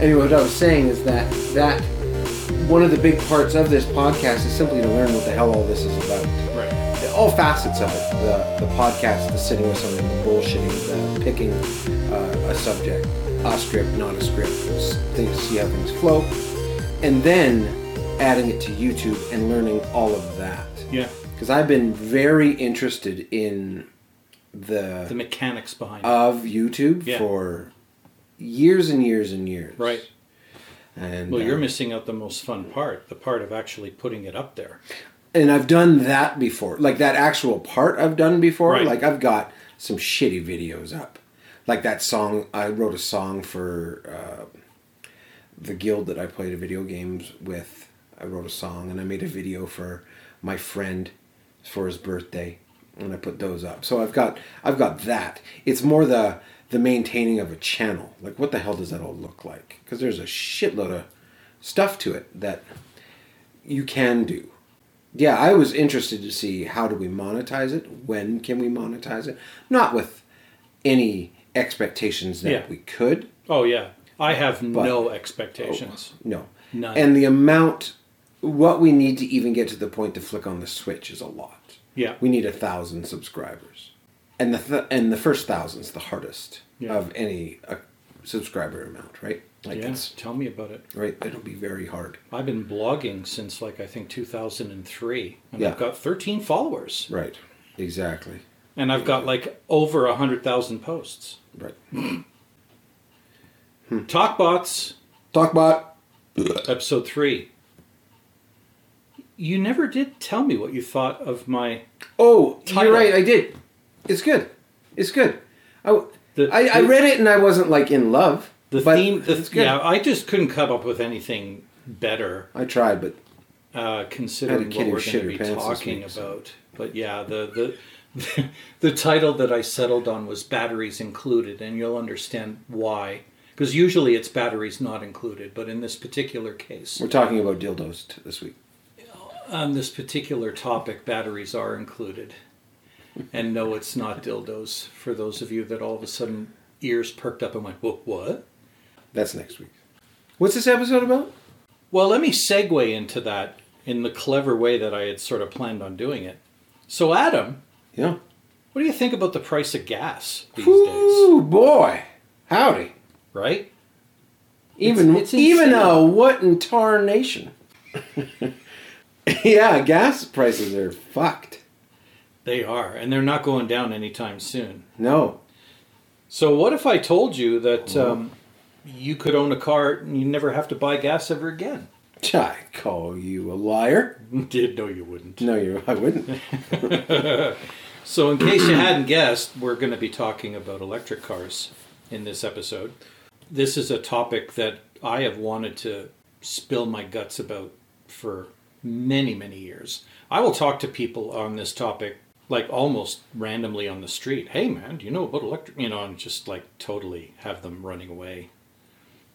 Anyway, what I was saying is that one of the big parts of this podcast is simply to learn what the hell all this is about. Right. All facets of it. The podcast, the sitting with someone, the bullshitting, the picking a subject, a script, not a script, things, see how things flow, and then adding it to YouTube and learning all of that. Yeah. Because I've been very interested in the mechanics behind it. YouTube for years and years and years. Right. And, well, you're missing out the most fun part, the part of actually putting it up there. And I've done that before. Like, that actual part I've done before. Right. Like, I've got some shitty videos up. Like, that song, I wrote a song for the guild that I played video games with. I wrote a song, and I made a video for my friend for his birthday. And I put those up. So I've got that. It's more the maintaining of a channel. Like, what the hell does that all look like? Because there's a shitload of stuff to it that you can do. Yeah, I was interested to see how do we monetize it? When can we monetize it? Not with any expectations that we could. Oh, yeah. I have no expectations. Oh, no. None. And the amount, what we need to even get to the point to flick on the switch is a lot. Yeah. We need 1,000 subscribers. And the first 1,000's the hardest of any subscriber amount, right? Like tell me about it. Right, it'll be very hard. I've been blogging since, I think 2003. And I've got 13 followers. Right, exactly. And I've got, over 100,000 posts. Right. Talkbots. Talkbot. Episode 3. You never did tell me what you thought of my... Oh, title. You're right, I did. It's good. I read it and I wasn't, in love. I just couldn't come up with anything better. I tried, but considering what we're going to be talking about. But the title that I settled on was Batteries Included, and you'll understand why. Because usually it's batteries not included, but in this particular case... We're talking about dildos this week. On this particular topic, batteries are included. And no, it's not dildos, for those of you that all of a sudden ears perked up and went, what? That's next week. What's this episode about? Well, let me segue into that in the clever way that I had sort of planned on doing it. So, Adam, what do you think about the price of gas these days? Ooh, boy. Howdy. Right? Even a what in tarnation? Yeah, gas prices are fucked. They are, and they're not going down anytime soon. No. So what if I told you that you could own a car and you never have to buy gas ever again? I call you a liar. No, you wouldn't. I wouldn't. So in case you hadn't guessed, we're going to be talking about electric cars in this episode. This is a topic that I have wanted to spill my guts about for many, many years. I will talk to people on this topic almost randomly on the street. Hey, man, do you know about electric? And just, totally have them running away.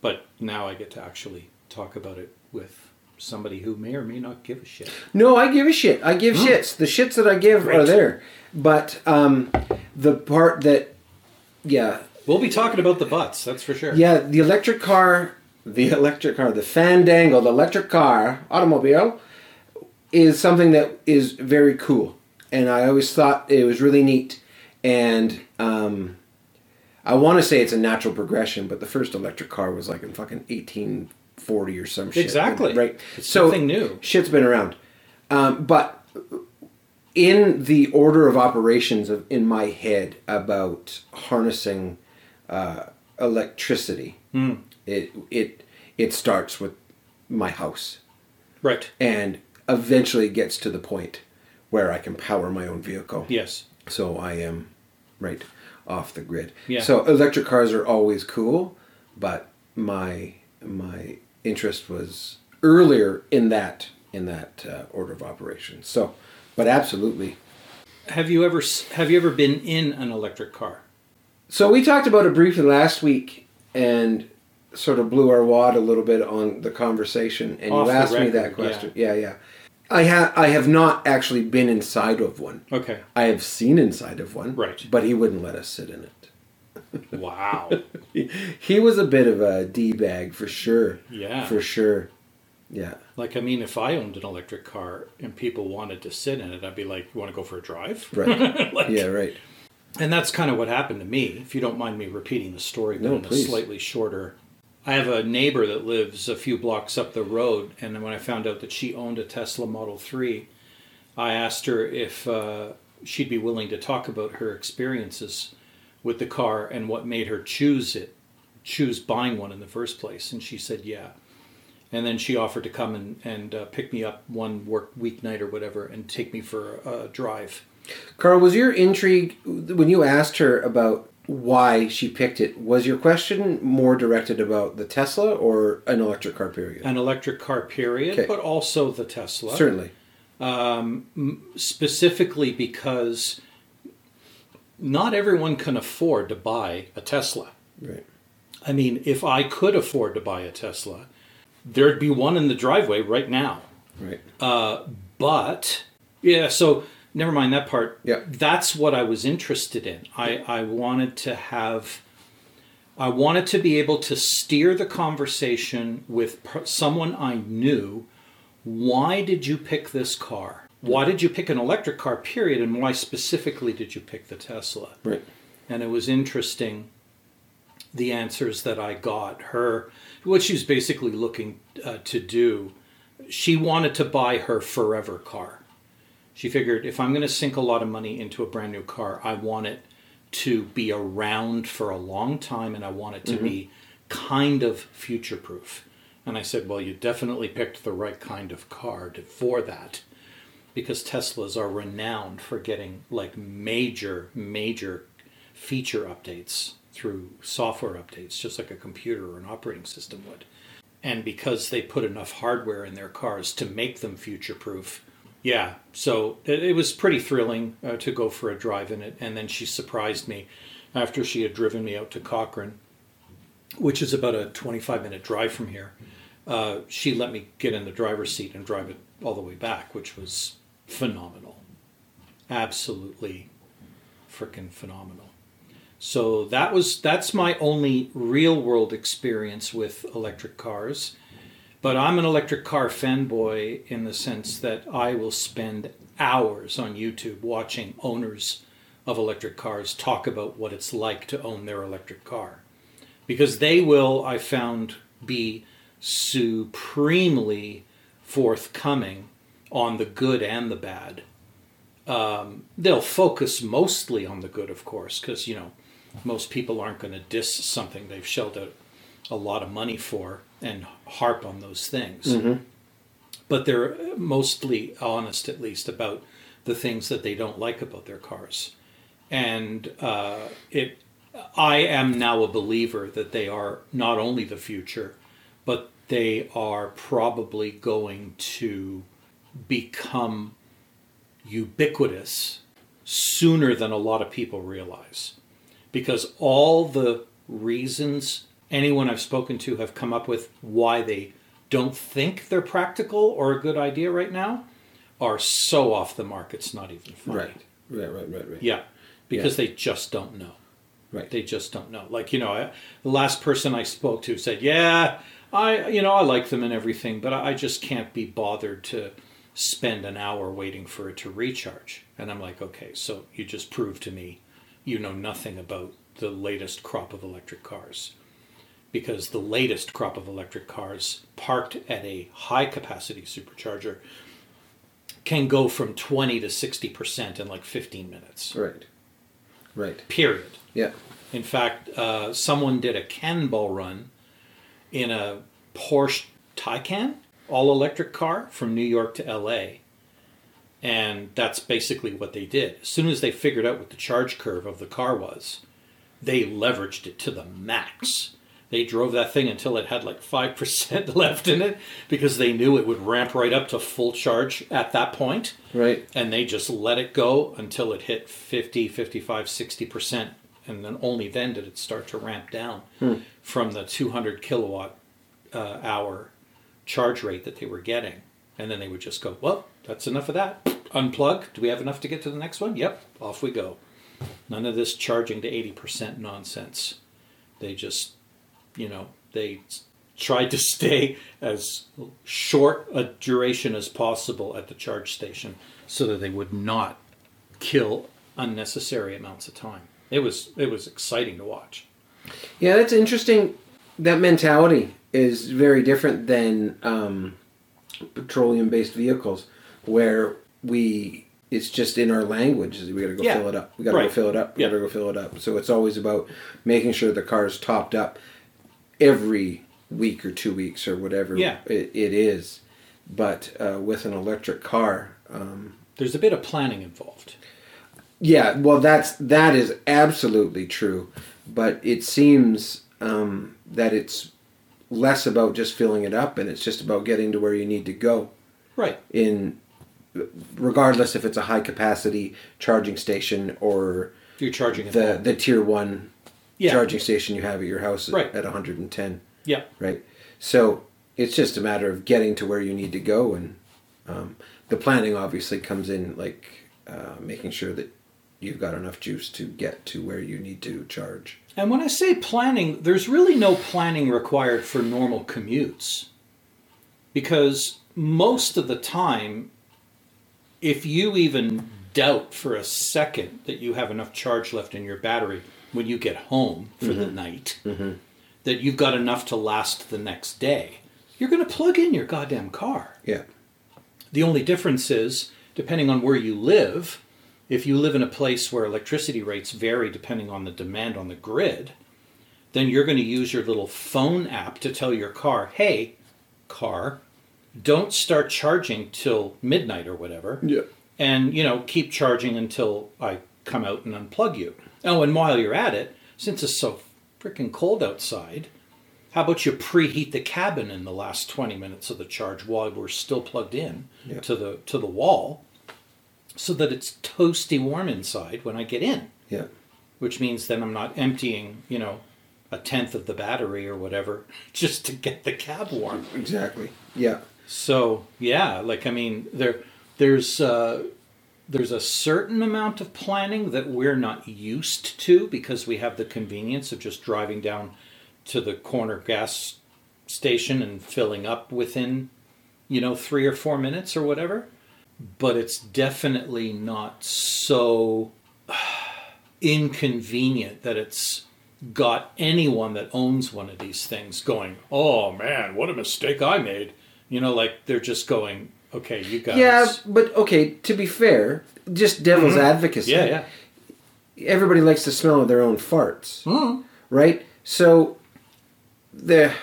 But now I get to actually talk about it with somebody who may or may not give a shit. No, I give a shit. I give shits. The shits that I give are there. But the part that, we'll be talking about the butts, that's for sure. Yeah, the electric car, the fandangled electric car, automobile, is something that is very cool. And I always thought it was really neat. And I want to say it's a natural progression, but the first electric car was in fucking 1840 or some shit. Exactly. Right? It's something new. Shit's been around. But in the order of operations in my head about harnessing electricity, it starts with my house. Right. And eventually gets to the point where I can power my own vehicle. Yes. So I am right off the grid. Yeah. So electric cars are always cool, but my interest was earlier in that order of operations. So, but absolutely. Have you ever been in an electric car? So we talked about it briefly last week and sort of blew our wad a little bit on the conversation, and off you asked me that question. Yeah. I have not actually been inside of one. Okay. I have seen inside of one. Right. But he wouldn't let us sit in it. Wow. He was a bit of a D-bag for sure. Yeah. For sure. Yeah. Like, I mean, if I owned an electric car and people wanted to sit in it, I'd be like, you want to go for a drive? Right. Like, yeah, right. And that's kind of what happened to me, if you don't mind me repeating the story, but in a slightly shorter. I have a neighbor that lives a few blocks up the road, and when I found out that she owned a Tesla Model 3, I asked her if she'd be willing to talk about her experiences with the car and what made her choose buying one in the first place. And she said, yeah. And then she offered to come and pick me up one weeknight or whatever and take me for a drive. Carl, was your intrigue, when you asked her about why she picked it, was your question more directed about the Tesla or an electric car period? An electric car period, okay. But also the Tesla. Certainly. Specifically because not everyone can afford to buy a Tesla. Right. I mean, if I could afford to buy a Tesla, there'd be one in the driveway right now. Right. But, yeah, so... Never mind that part. Yeah. That's what I was interested in. I wanted to be able to steer the conversation with someone I knew. Why did you pick this car? Why did you pick an electric car, period? And why specifically did you pick the Tesla? Right. And it was interesting, the answers that I got. What she was basically looking to do, she wanted to buy her forever car. She figured, if I'm going to sink a lot of money into a brand new car, I want it to be around for a long time, and I want it to be kind of future-proof. And I said, well, you definitely picked the right kind of car for that, because Teslas are renowned for getting like major, major feature updates through software updates, just like a computer or an operating system would. And because they put enough hardware in their cars to make them future-proof. Yeah, so it was pretty thrilling to go for a drive in it. And then she surprised me after she had driven me out to Cochrane, which is about a 25-minute drive from here. She let me get in the driver's seat and drive it all the way back, which was phenomenal. Absolutely freaking phenomenal. So that's my only real-world experience with electric cars. But I'm an electric car fanboy in the sense that I will spend hours on YouTube watching owners of electric cars talk about what it's like to own their electric car. Because they will, I found, be supremely forthcoming on the good and the bad. They'll focus mostly on the good, of course, because, you know, most people aren't going to diss something they've shelled out a lot of money for and harp on those things. Mm-hmm. But they're mostly honest, at least, about the things that they don't like about their cars. And I am now a believer that they are not only the future, but they are probably going to become ubiquitous sooner than a lot of people realize. Because all the reasons anyone I've spoken to have come up with why they don't think they're practical or a good idea right now are so off the mark, it's not even funny. Right. Yeah, because they just don't know. Right. They just don't know. Like, you know, the last person I spoke to said, yeah, I like them and everything, but I just can't be bothered to spend an hour waiting for it to recharge. And I'm like, okay, so you just proved to me you know nothing about the latest crop of electric cars. Because the latest crop of electric cars parked at a high-capacity supercharger can go from 20 to 60% in like 15 minutes. Right. Period. Yeah. In fact, someone did a cannonball run in a Porsche Taycan, all-electric car, from New York to L.A., and that's basically what they did. As soon as they figured out what the charge curve of the car was, they leveraged it to the max. They drove that thing until it had like 5% left in it because they knew it would ramp right up to full charge at that point. Right. And they just let it go until it hit 50, 55, 60%. And then only then did it start to ramp down from the 200 kilowatt hour charge rate that they were getting. And then they would just go, well, that's enough of that. Unplug. Do we have enough to get to the next one? Yep. Off we go. None of this charging to 80% nonsense. They just, you know, they tried to stay as short a duration as possible at the charge station so that they would not kill unnecessary amounts of time. It was exciting to watch. Yeah, that's interesting. That mentality is very different than petroleum-based vehicles, where it's just in our language. We got to go fill it up. We got to go fill it up. We got to go fill it up. So it's always about making sure the car's topped up every week or 2 weeks or whatever it is. But with an electric car, there's a bit of planning involved. Yeah, well, that is absolutely true. But it seems that it's less about just filling it up, and it's just about getting to where you need to go. Right. Regardless if it's a high capacity charging station or you're charging the tier 1 charging station you have at your house at 110. Yeah. Right. So it's just a matter of getting to where you need to go, and the planning obviously comes in, like making sure that you've got enough juice to get to where you need to charge. And when I say planning, there's really no planning required for normal commutes, because most of the time, if you even doubt for a second that you have enough charge left in your battery when you get home for the night, that you've got enough to last the next day, you're going to plug in your goddamn car. Yeah. The only difference is, depending on where you live, if you live in a place where electricity rates vary depending on the demand on the grid, then you're going to use your little phone app to tell your car, hey, car, don't start charging till midnight or whatever. Yeah. And, you know, keep charging until I come out and unplug you. Oh, and while you're at it, since it's so freaking cold outside, how about you preheat the cabin in the last 20 minutes of the charge while we're still plugged in to the wall, so that it's toasty warm inside when I get in. Yeah. Which means then I'm not emptying, you know, a tenth of the battery or whatever just to get the cab warm. Exactly. Yeah. So, yeah, like, I mean, there's a certain amount of planning that we're not used to, because we have the convenience of just driving down to the corner gas station and filling up within, you know, 3 or 4 minutes or whatever. But it's definitely not so inconvenient that it's got anyone that owns one of these things going, oh, man, what a mistake I made. You know, like, they're just going, okay, you guys. Yeah, but, okay, to be fair, just devil's advocacy. Yeah, yeah. Everybody likes the smell of their own farts, right? So, they're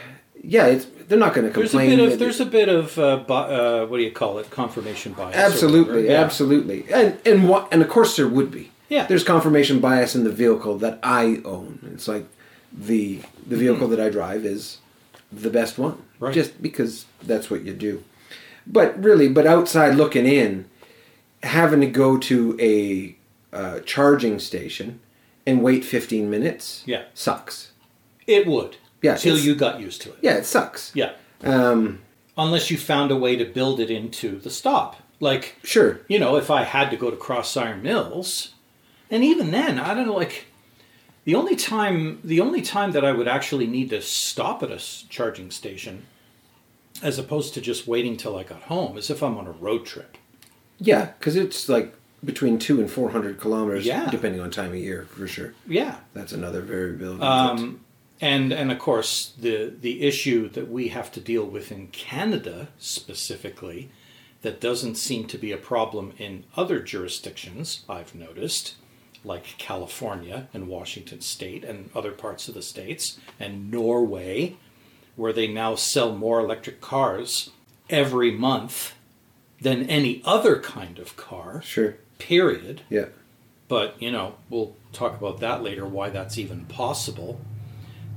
not going to complain. There's a bit of what do you call it? Confirmation bias. Absolutely, absolutely. And of course there would be. Yeah. There's confirmation bias in the vehicle that I own. It's like the vehicle that I drive is the best one. Right. Just because that's what you do. But really, outside looking in, having to go to a charging station and wait 15 minutes sucks. It would. Yeah, till you got used to it. Yeah, it sucks. Yeah. Unless you found a way to build it into the stop. Like, sure. You know, if I had to go to Cross Iron Mills, and even then, I don't know, like, the only time that I would actually need to stop at a charging station, as opposed to just waiting till I got home, is if I'm on a road trip. Yeah, because it's like between 200 and 400 kilometers, depending on time of year, for sure. Yeah. That's another variability. And of course, the issue that we have to deal with in Canada specifically, that doesn't seem to be a problem in other jurisdictions, I've noticed, like California and Washington State and other parts of the states, and Norway, where they now sell more electric cars every month than any other kind of car. Sure. Period. Yeah. But, you know, we'll talk about that later, why that's even possible.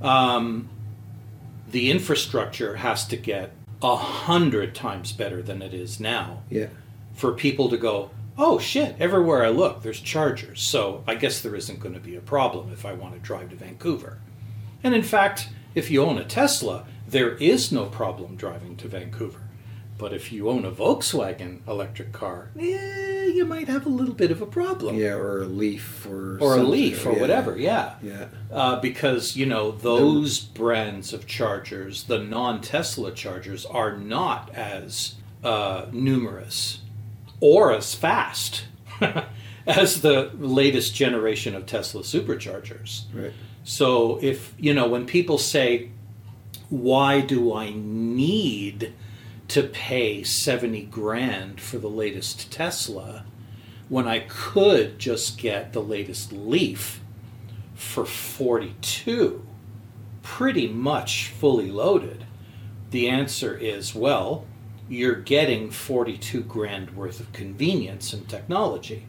The infrastructure has to get 100 times better than it is now. Yeah. For people to go, oh shit, everywhere I look, there's chargers. So I guess there isn't going to be a problem if I want to drive to Vancouver. And in fact, if you own a Tesla, there is no problem driving to Vancouver. But if you own a Volkswagen electric car, you might have a little bit of a problem. Yeah, or a Leaf or something. A Leaf or whatever, yeah. Because, you know, those brands of chargers, the non-Tesla chargers, are not as numerous or as fast as the latest generation of Tesla superchargers. Right. So if, you know, when people say, why do I need to pay $70,000 for the latest Tesla when I could just get the latest Leaf for $42,000, pretty much fully loaded? The answer is, well, you're getting $42,000 worth of convenience and technology.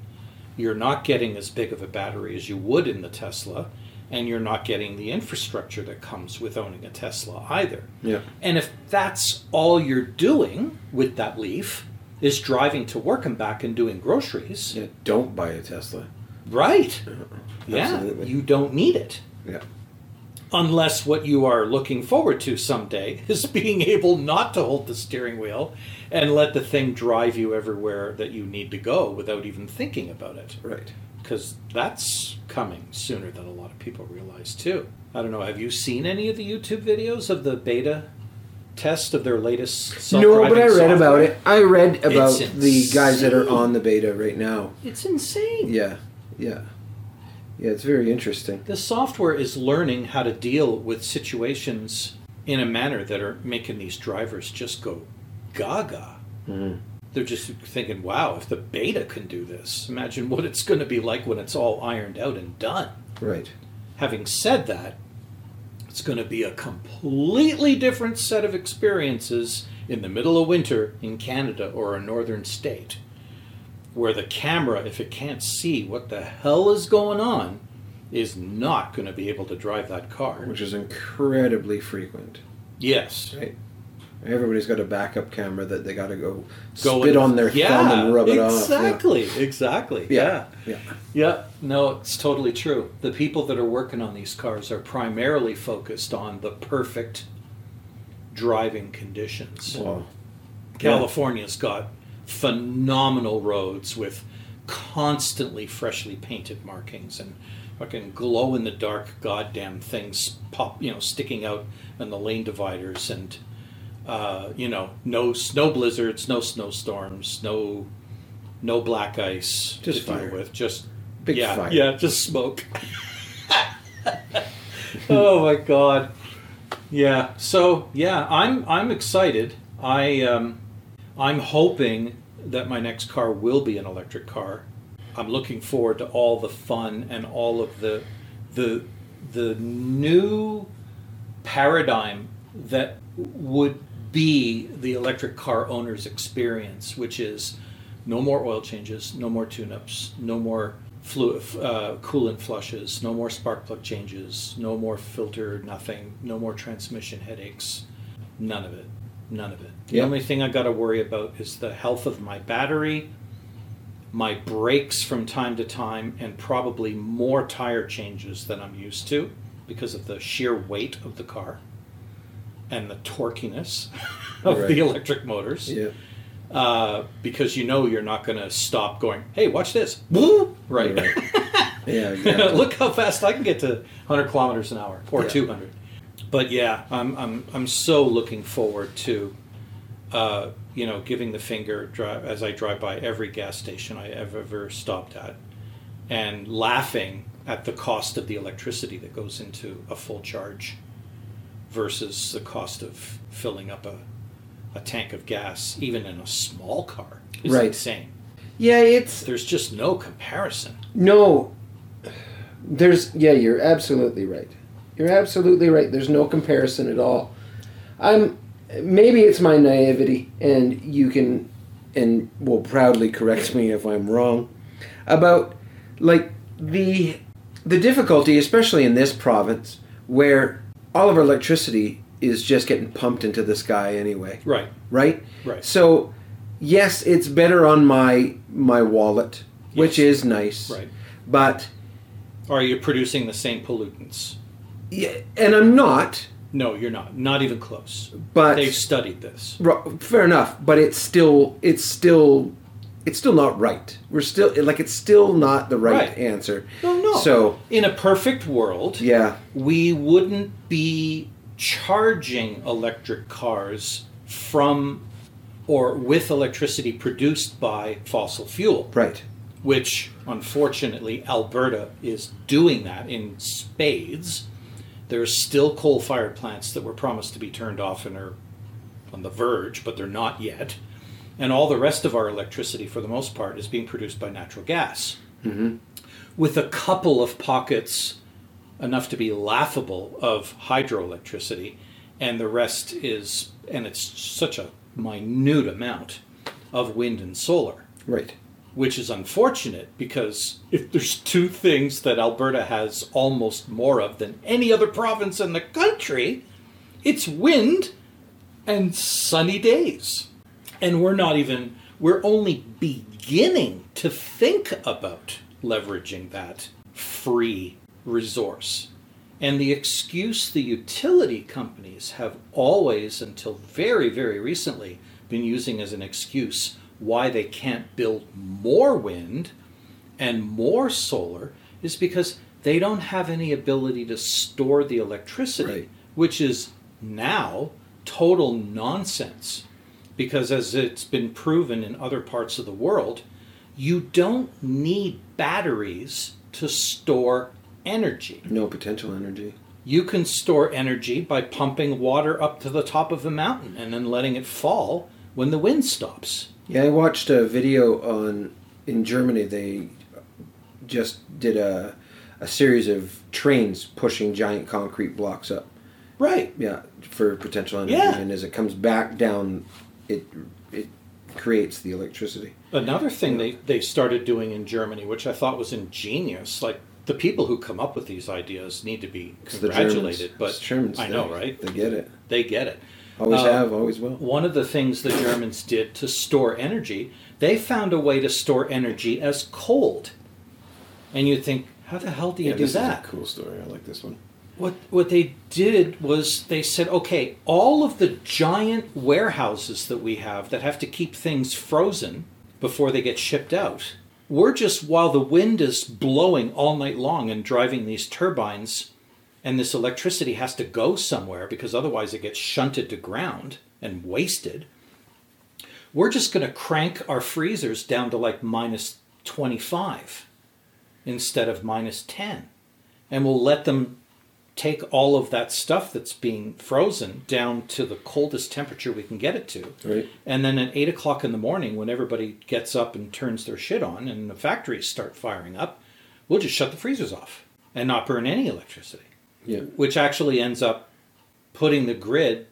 You're not getting as big of a battery as you would in the Tesla, and you're not getting the infrastructure that comes with owning a Tesla either. Yeah. And if that's all you're doing with that Leaf is driving to work and back and doing groceries... Yeah, don't buy a Tesla. Right. Absolutely. Yeah, you don't need it. Yeah. Unless what you are looking forward to someday is being able not to hold the steering wheel and let the thing drive you everywhere that you need to go without even thinking about it. Right. Because that's coming sooner than a lot of people realize, too. I don't know, have you seen any of the YouTube videos of the beta test of their latest self-driving software? No, but I read about it. I read about the guys that are on the beta right now. It's insane. Yeah, it's very interesting. The software is learning how to deal with situations in a manner that are making these drivers just go gaga. Mm-hmm. They're just thinking, wow, if the beta can do this, imagine what it's going to be like when it's all ironed out and done. Right. Having said that, it's going to be a completely different set of experiences in the middle of winter in Canada or a northern state, where the camera, if it can't see what the hell is going on, is not going to be able to drive that car. Which is incredibly frequent. Yes. Right. Everybody's got a backup camera that they got to go spit on their thumb and rub it off. Exactly. Yeah. No, it's totally true. The people that are working on these cars are primarily focused on the perfect driving conditions. Wow. California's got phenomenal roads with constantly freshly painted markings and fucking glow-in-the-dark goddamn things sticking out in the lane dividers and... no snow blizzards, no snowstorms, no black ice. Just fire. With. Just big fire. Yeah, just smoke. Oh my God. Yeah. So I'm excited. I'm hoping that my next car will be an electric car. I'm looking forward to all the fun and all of the new paradigm that would be the electric car owner's experience, which is no more oil changes, no more tune-ups, no more coolant flushes, no more spark plug changes, no more filter, nothing, no more transmission headaches, none of it. The only thing I got to worry about is the health of my battery, my brakes from time to time, and probably more tire changes than I'm used to because of the sheer weight of the car and the torquiness of the electric motors. Yeah. Because you're not going to stop going, hey, watch this. Woo! Right. Yeah, exactly. Look how fast I can get to 100 kilometers an hour or 200. But I'm so looking forward to giving the finger as I drive by every gas station I have ever stopped at and laughing at the cost of the electricity that goes into a full charge versus the cost of filling up a tank of gas, even in a small car, is insane. Yeah, there's just no comparison. No. You're absolutely right. There's no comparison at all. Maybe it's my naivety, and you can and will proudly correct me if I'm wrong, about the difficulty, especially in this province, where all of our electricity is just getting pumped into the sky anyway. Right? So, yes, it's better on my wallet, which is nice. Right. But... are you producing the same pollutants? Yeah, and I'm not. No, you're not. Not even close. But they've studied this. Fair enough, but it's still not right. We're still like it's still not the right answer. No. So in a perfect world, we wouldn't be charging electric cars from or with electricity produced by fossil fuel. Right. Which unfortunately Alberta is doing that in spades. There are still coal-fired plants that were promised to be turned off and are on the verge, but they're not yet. And all the rest of our electricity, for the most part, is being produced by natural gas. Mm-hmm. With a couple of pockets, enough to be laughable, of hydroelectricity, and the rest is, and it's such a minute amount, of wind and solar. Right. Which is unfortunate because if there's two things that Alberta has almost more of than any other province in the country, it's wind and sunny days. And we're only beginning to think about leveraging that free resource. And the excuse the utility companies have always, until very, very recently, been using as an excuse why they can't build more wind and more solar is because they don't have any ability to store the electricity, which is now total nonsense. Because as it's been proven in other parts of the world, you don't need batteries to store energy. No potential energy. You can store energy by pumping water up to the top of a mountain and then letting it fall when the wind stops. Yeah, I watched a video in Germany. They just did a series of trains pushing giant concrete blocks up. Right. Yeah, for potential energy. Yeah. And as it comes back down, it creates the electricity. Another thing they started doing in Germany, which I thought was ingenious, like the people who come up with these ideas need to be congratulated. Germans, I know, right? They get it. They get it. Always have, always will. One of the things the Germans did to store energy, they found a way to store energy as cold. And you'd think, how the hell do you do that? This is a cool story. I like this one. What they did was they said, okay, all of the giant warehouses that we have that have to keep things frozen before they get shipped out, we're just, while the wind is blowing all night long and driving these turbines, and this electricity has to go somewhere because otherwise it gets shunted to ground and wasted. We're just going to crank our freezers down to like minus 25 instead of minus 10. And we'll let them take all of that stuff that's being frozen down to the coldest temperature we can get it to. Right. And then at 8 o'clock in the morning when everybody gets up and turns their shit on and the factories start firing up, we'll just shut the freezers off and not burn any electricity. Yeah. Which actually ends up putting the grid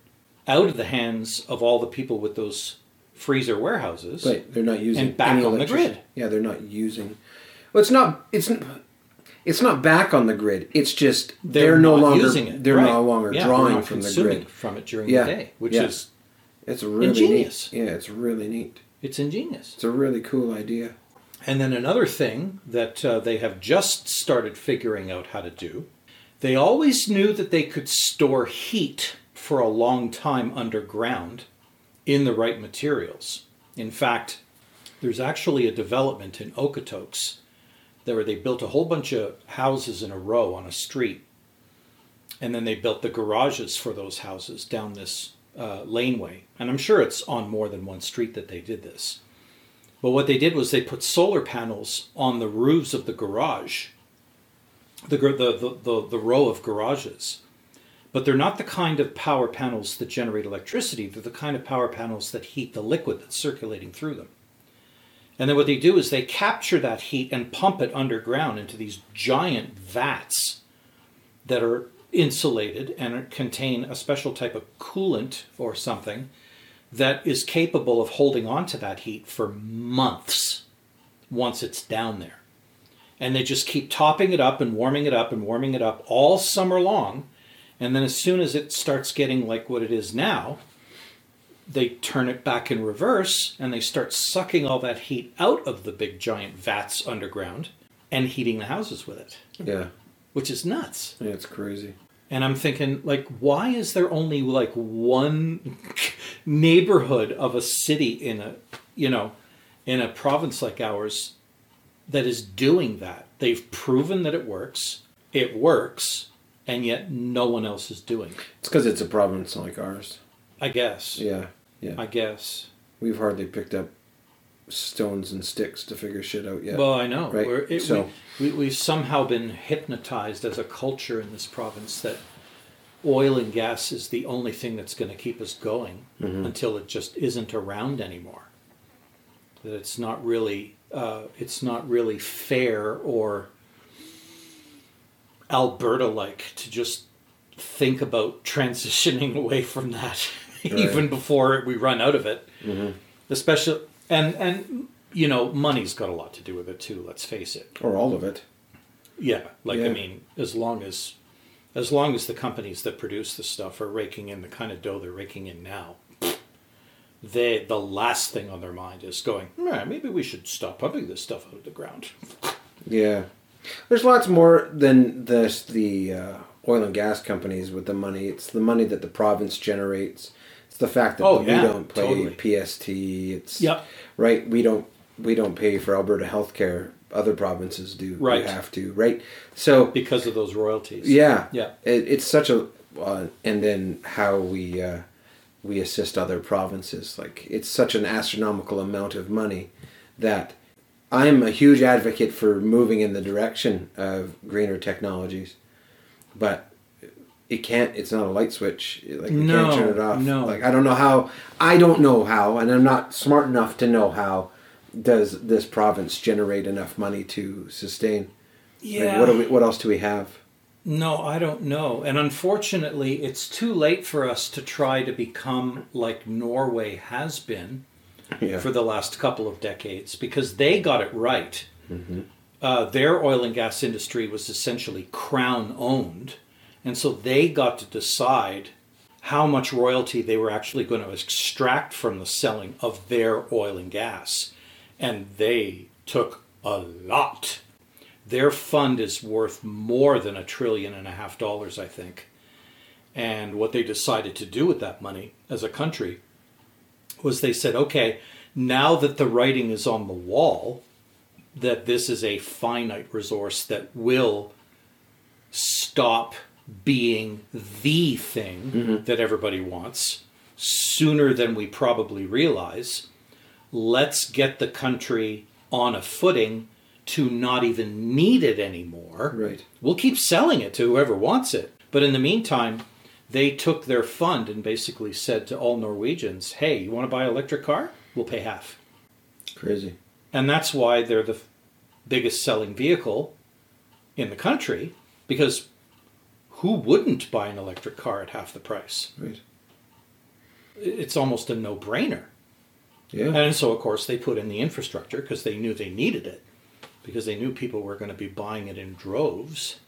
out of the hands of all the people with those freezer warehouses. Right, they're not using and back on the grid. Yeah, they're not using. Well, it's not back on the grid. It's just they're no longer using it. They're no longer drawing from the grid from it during the day, which is it's really ingenious. Neat. Yeah, it's really neat. It's ingenious. It's a really cool idea. And then another thing that they have just started figuring out how to do. They always knew that they could store heat for a long time underground in the right materials. In fact, there's actually a development in Okotoks where they built a whole bunch of houses in a row on a street. And then they built the garages for those houses down this laneway. And I'm sure it's on more than one street that they did this. But what they did was they put solar panels on the roofs of the garage. The row of garages. But they're not the kind of power panels that generate electricity. They're the kind of power panels that heat the liquid that's circulating through them. And then what they do is they capture that heat and pump it underground into these giant vats that are insulated and contain a special type of coolant or something that is capable of holding on to that heat for months once it's down there. And they just keep topping it up and warming it up and warming it up all summer long. And then as soon as it starts getting like what it is now, they turn it back in reverse and they start sucking all that heat out of the big giant vats underground and heating the houses with it. Yeah. Which is nuts. Yeah, it's crazy. And I'm thinking, like, why is there only, like, one neighborhood of a city in a, you know, in a province like ours that is doing that? They've proven that it works, and yet no one else is doing it. It's because it's a province like ours. I guess. Yeah, yeah. I guess. We've hardly picked up stones and sticks to figure shit out yet. Well, I know. Right? We've somehow been hypnotized as a culture in this province that oil and gas is the only thing that's going to keep us going until it just isn't around anymore. That it's not really fair or Alberta-like to just think about transitioning away from that even before we run out of it. Mm-hmm. Especially. And you know, money's got a lot to do with it too, let's face it. Or all of it. Yeah. I mean, as long as the companies that produce the stuff are raking in the kind of dough they're raking in now, the last thing on their mind is going, maybe we should stop pumping this stuff out of the ground. Yeah. There's lots more than the oil and gas companies with the money. It's the money that the province generates. It's the fact that we don't pay PST. It's right. We don't pay for Alberta healthcare. Other provinces do. Right, you have to. Right. So because of those royalties. Yeah. Yeah. It's such a and then how we assist other provinces. Like, it's such an astronomical amount of money that I'm a huge advocate for moving in the direction of greener technologies, but. It's not a light switch. Like, you can't turn it off. No. Like, I don't know how, and I'm not smart enough to know how does this province generate enough money to sustain. Yeah. Like, what else do we have? No, I don't know. And unfortunately, it's too late for us to try to become like Norway has been for the last couple of decades, because they got it right. Mm-hmm. Their oil and gas industry was essentially crown owned. And so they got to decide how much royalty they were actually going to extract from the selling of their oil and gas. And they took a lot. Their fund is worth more than $1.5 trillion, I think. And what they decided to do with that money as a country was they said, okay, now that the writing is on the wall, that this is a finite resource that will stop being the thing that everybody wants sooner than we probably realize. Let's get the country on a footing to not even need it anymore. Right. We'll keep selling it to whoever wants it. But in the meantime, they took their fund and basically said to all Norwegians, hey, you want to buy an electric car? We'll pay half. Crazy. And that's why they're the biggest selling vehicle in the country, because who wouldn't buy an electric car at half the price? Right. It's almost a no-brainer. Yeah. And so, of course, they put in the infrastructure because they knew they needed it, because they knew people were going to be buying it in droves,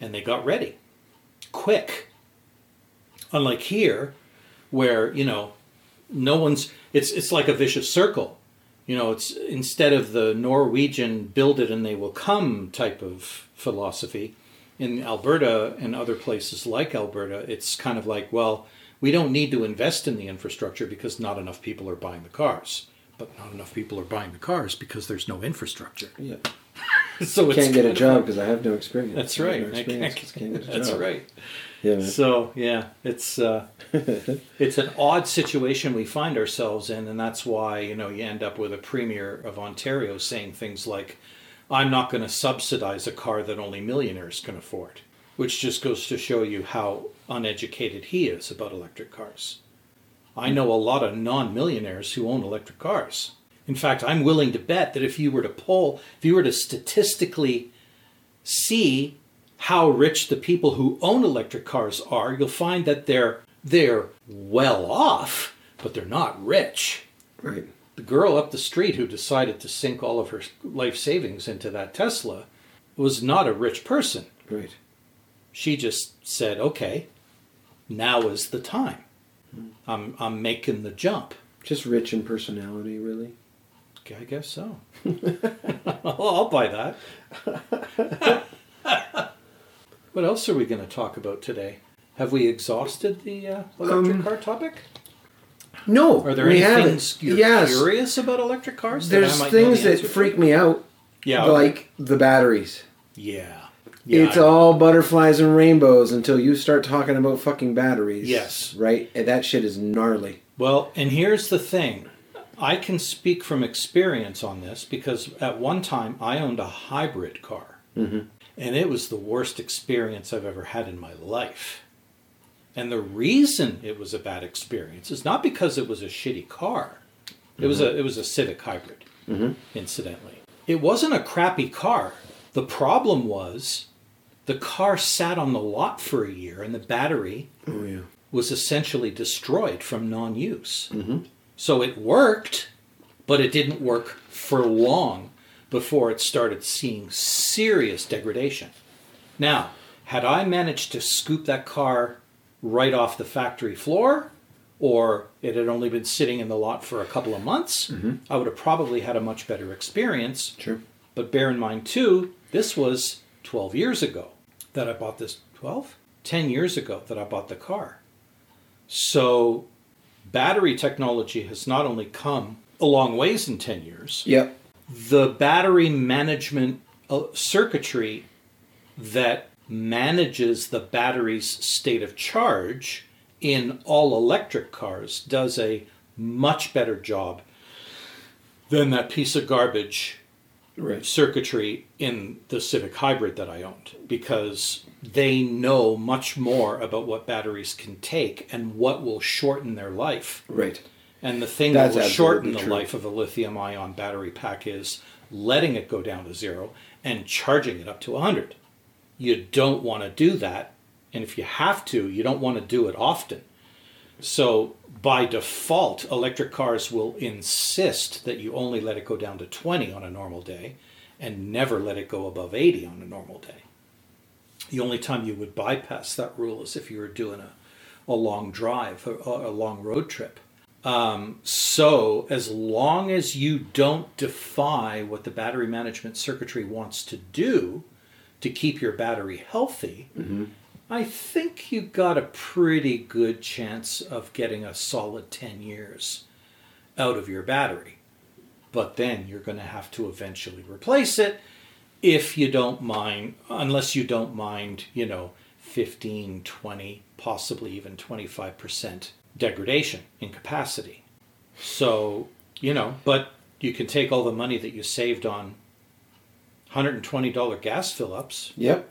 and they got ready. Quick. Unlike here, where, you know, no one's... It's like a vicious circle. You know, it's instead of the Norwegian build it and they will come type of philosophy... In Alberta and other places like Alberta, it's kind of like, well, we don't need to invest in the infrastructure because not enough people are buying the cars. But not enough people are buying the cars because there's no infrastructure. Yeah. So I can't get a job because I have no experience. That's right. That's right. Yeah. Man. So, yeah, it's it's an odd situation we find ourselves in, and that's why, you know, you end up with a premier of Ontario saying things like, I'm not going to subsidize a car that only millionaires can afford, which just goes to show you how uneducated he is about electric cars. I know a lot of non-millionaires who own electric cars. In fact, I'm willing to bet that if you were to statistically see how rich the people who own electric cars are, you'll find that they're well off, but they're not rich. Right. The girl up the street who decided to sink all of her life savings into that Tesla was not a rich person. Right. She just said, okay, now is the time. I'm making the jump. Just rich in personality, really? I guess so. I'll buy that. What else are we going to talk about today? Have we exhausted the electric car topic? No, we haven't. Are there any things you're curious about electric cars? There's things that freak me out, like the batteries. Yeah, it's all butterflies and rainbows until you start talking about fucking batteries. Yes. Right? And that shit is gnarly. Well, and here's the thing. I can speak from experience on this because at one time I owned a hybrid car. Mm-hmm. And it was the worst experience I've ever had in my life. And the reason it was a bad experience is not because it was a shitty car. It mm-hmm. was a Civic Hybrid, mm-hmm. incidentally. It wasn't a crappy car. The problem was the car sat on the lot for a year and the battery was essentially destroyed from non-use. Mm-hmm. So it worked, but it didn't work for long before it started seeing serious degradation. Now, had I managed to scoop that car right off the factory floor, or it had only been sitting in the lot for a couple of months, mm-hmm. I would have probably had a much better experience. Sure. But bear in mind, too, this was 12 years ago that I bought this. 12? 10 years ago that I bought the car. So battery technology has not only come a long ways in 10 years. Yep. The battery management circuitry that manages the battery's state of charge in all electric cars does a much better job than that piece of garbage circuitry in the Civic Hybrid that I owned, because they know much more about what batteries can take and what will shorten their life. Right. And the thing that will shorten the life of a lithium-ion battery pack is letting it go down to zero and charging it up to 100. You don't want to do that. And if you have to, you don't want to do it often. So by default, electric cars will insist that you only let it go down to 20 on a normal day and never let it go above 80 on a normal day. The only time you would bypass that rule is if you were doing a long drive, a long road trip. So as long as you don't defy what the battery management circuitry wants to do to keep your battery healthy, mm-hmm. I think you got a pretty good chance of getting a solid 10 years out of your battery. But then you're going to have to eventually replace it if you don't mind, unless you don't mind, 15, 20, possibly even 25% degradation in capacity. So, but you can take all the money that you saved on $120 gas fill-ups. Yep.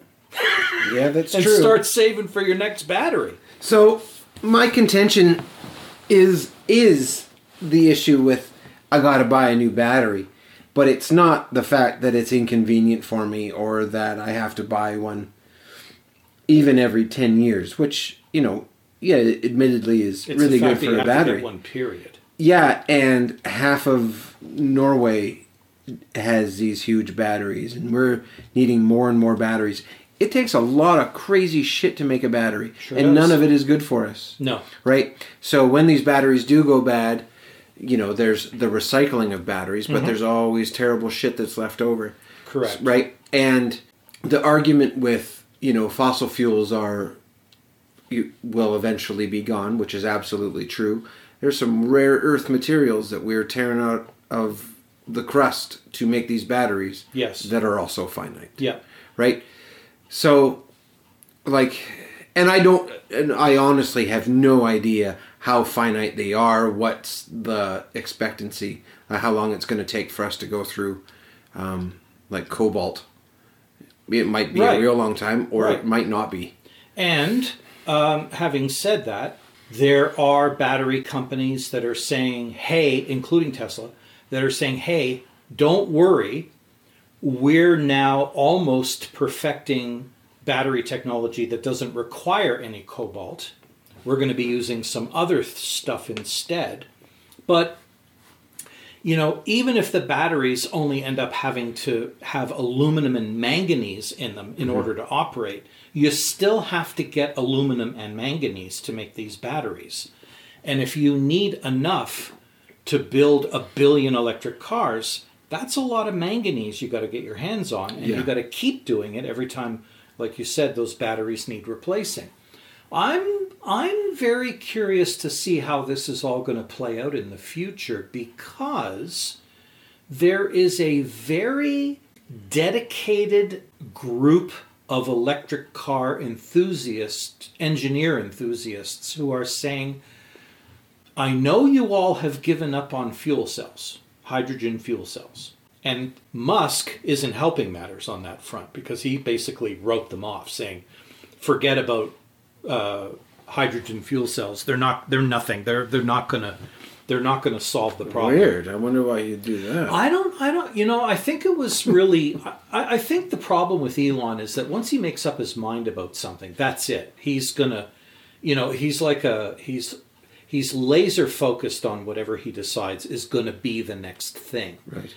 Yeah, that's and true. And start saving for your next battery. So, my contention is the issue with I gotta buy a new battery, but it's not the fact that it's inconvenient for me or that I have to buy one even every 10 years, which, admittedly is it's really good for a battery. One period. Yeah, and half of Norway has these huge batteries, and we're needing more and more batteries. It takes a lot of crazy shit to make a battery, none of it is good for us. No. Right? So when these batteries do go bad, there's the recycling of batteries, but mm-hmm. there's always terrible shit that's left over. Correct. Right? And the argument with, fossil fuels will eventually be gone, which is absolutely true. There's some rare earth materials that we're tearing out of the crust to make these batteries that are also finite. Yeah. Right? So, and I honestly have no idea how finite they are, what's the expectancy, how long it's going to take for us to go through, cobalt. It might be a real long time, or it might not be. And, having said that, there are battery companies that are saying, hey, including Tesla, that are saying, hey, don't worry, we're now almost perfecting battery technology that doesn't require any cobalt. We're going to be using some other stuff instead. But, even if the batteries only end up having to have aluminum and manganese in them in mm-hmm. order to operate, you still have to get aluminum and manganese to make these batteries. And if you need enough to build 1 billion electric cars, that's a lot of manganese you got to get your hands on, and you got to keep doing it every time like you said, those batteries need replacing. I'm very curious to see how this is all going to play out in the future, because there is a very dedicated group of electric car enthusiasts, engineer enthusiasts, who are saying, I know you all have given up on fuel cells, hydrogen fuel cells. And Musk isn't helping matters on that front, because he basically wrote them off, saying, forget about hydrogen fuel cells. They're not gonna solve the problem. Weird. I wonder why you do that. I don't. You know, I think it was really. I think the problem with Elon is that once he makes up his mind about something, that's it. He's gonna, you know, he's laser focused on whatever he decides is going to be the next thing. Right.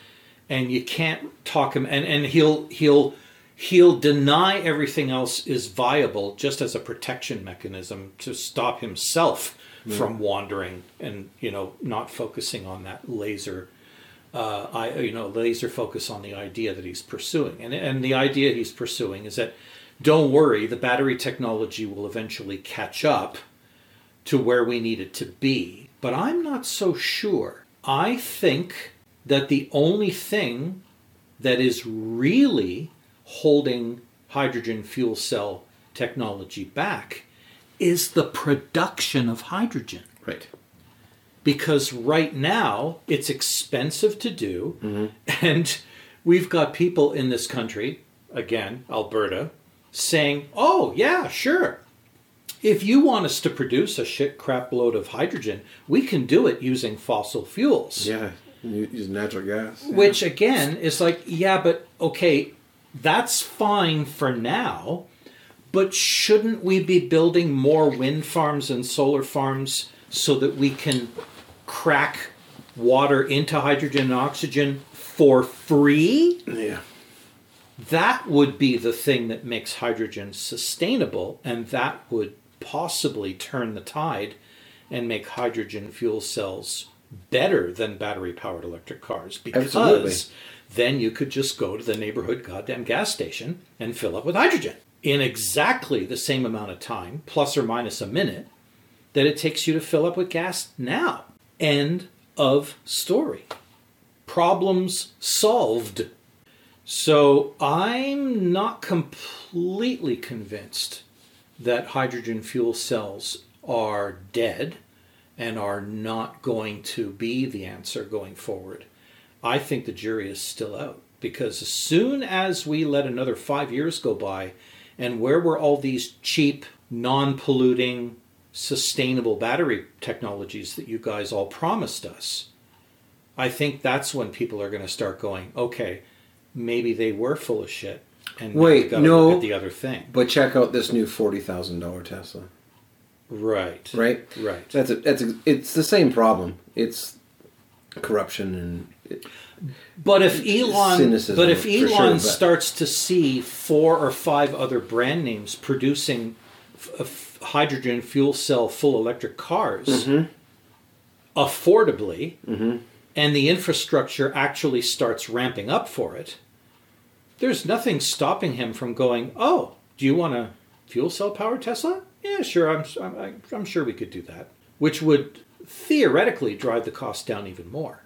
And you can't talk him. And he'll deny everything else is viable just as a protection mechanism to stop himself from wandering and, you know, not focusing on that laser focus on the idea that he's pursuing. And the idea he's pursuing is that, don't worry, the battery technology will eventually catch up to where we need it to be. But I'm not so sure. I think that the only thing that is really holding hydrogen fuel cell technology back is the production of hydrogen. Right. Because right now it's expensive to do, and we've got people in this country, again, Alberta, saying, oh yeah, sure, if you want us to produce a shit crap load of hydrogen, we can do it using fossil fuels. Yeah, using natural gas. Yeah. Which again is like, yeah, but okay, that's fine for now, but shouldn't we be building more wind farms and solar farms so that we can crack water into hydrogen and oxygen for free? Yeah. That would be the thing that makes hydrogen sustainable, and that would possibly turn the tide and make hydrogen fuel cells better than battery-powered electric cars, because absolutely, then you could just go to the neighborhood goddamn gas station and fill up with hydrogen in exactly the same amount of time, plus or minus a minute, that it takes you to fill up with gas now. End of story. Problems solved. So I'm not completely convinced that hydrogen fuel cells are dead and are not going to be the answer going forward. I think the jury is still out, because as soon as we let another 5 years go by, and where were all these cheap, non-polluting, sustainable battery technologies that you guys all promised us? I think that's when people are going to start going, okay, maybe they were full of shit, and wait, no, look at the other thing. But check out this new $40,000 Tesla. Right. Right? Right. It's the same problem. It's corruption and... But if Elon starts to see 4 or 5 other brand names producing hydrogen fuel cell full electric cars affordably, and the infrastructure actually starts ramping up for it, there's nothing stopping him from going, oh, do you want a fuel cell powered Tesla? Yeah, sure, I'm sure we could do that, which would theoretically drive the cost down even more.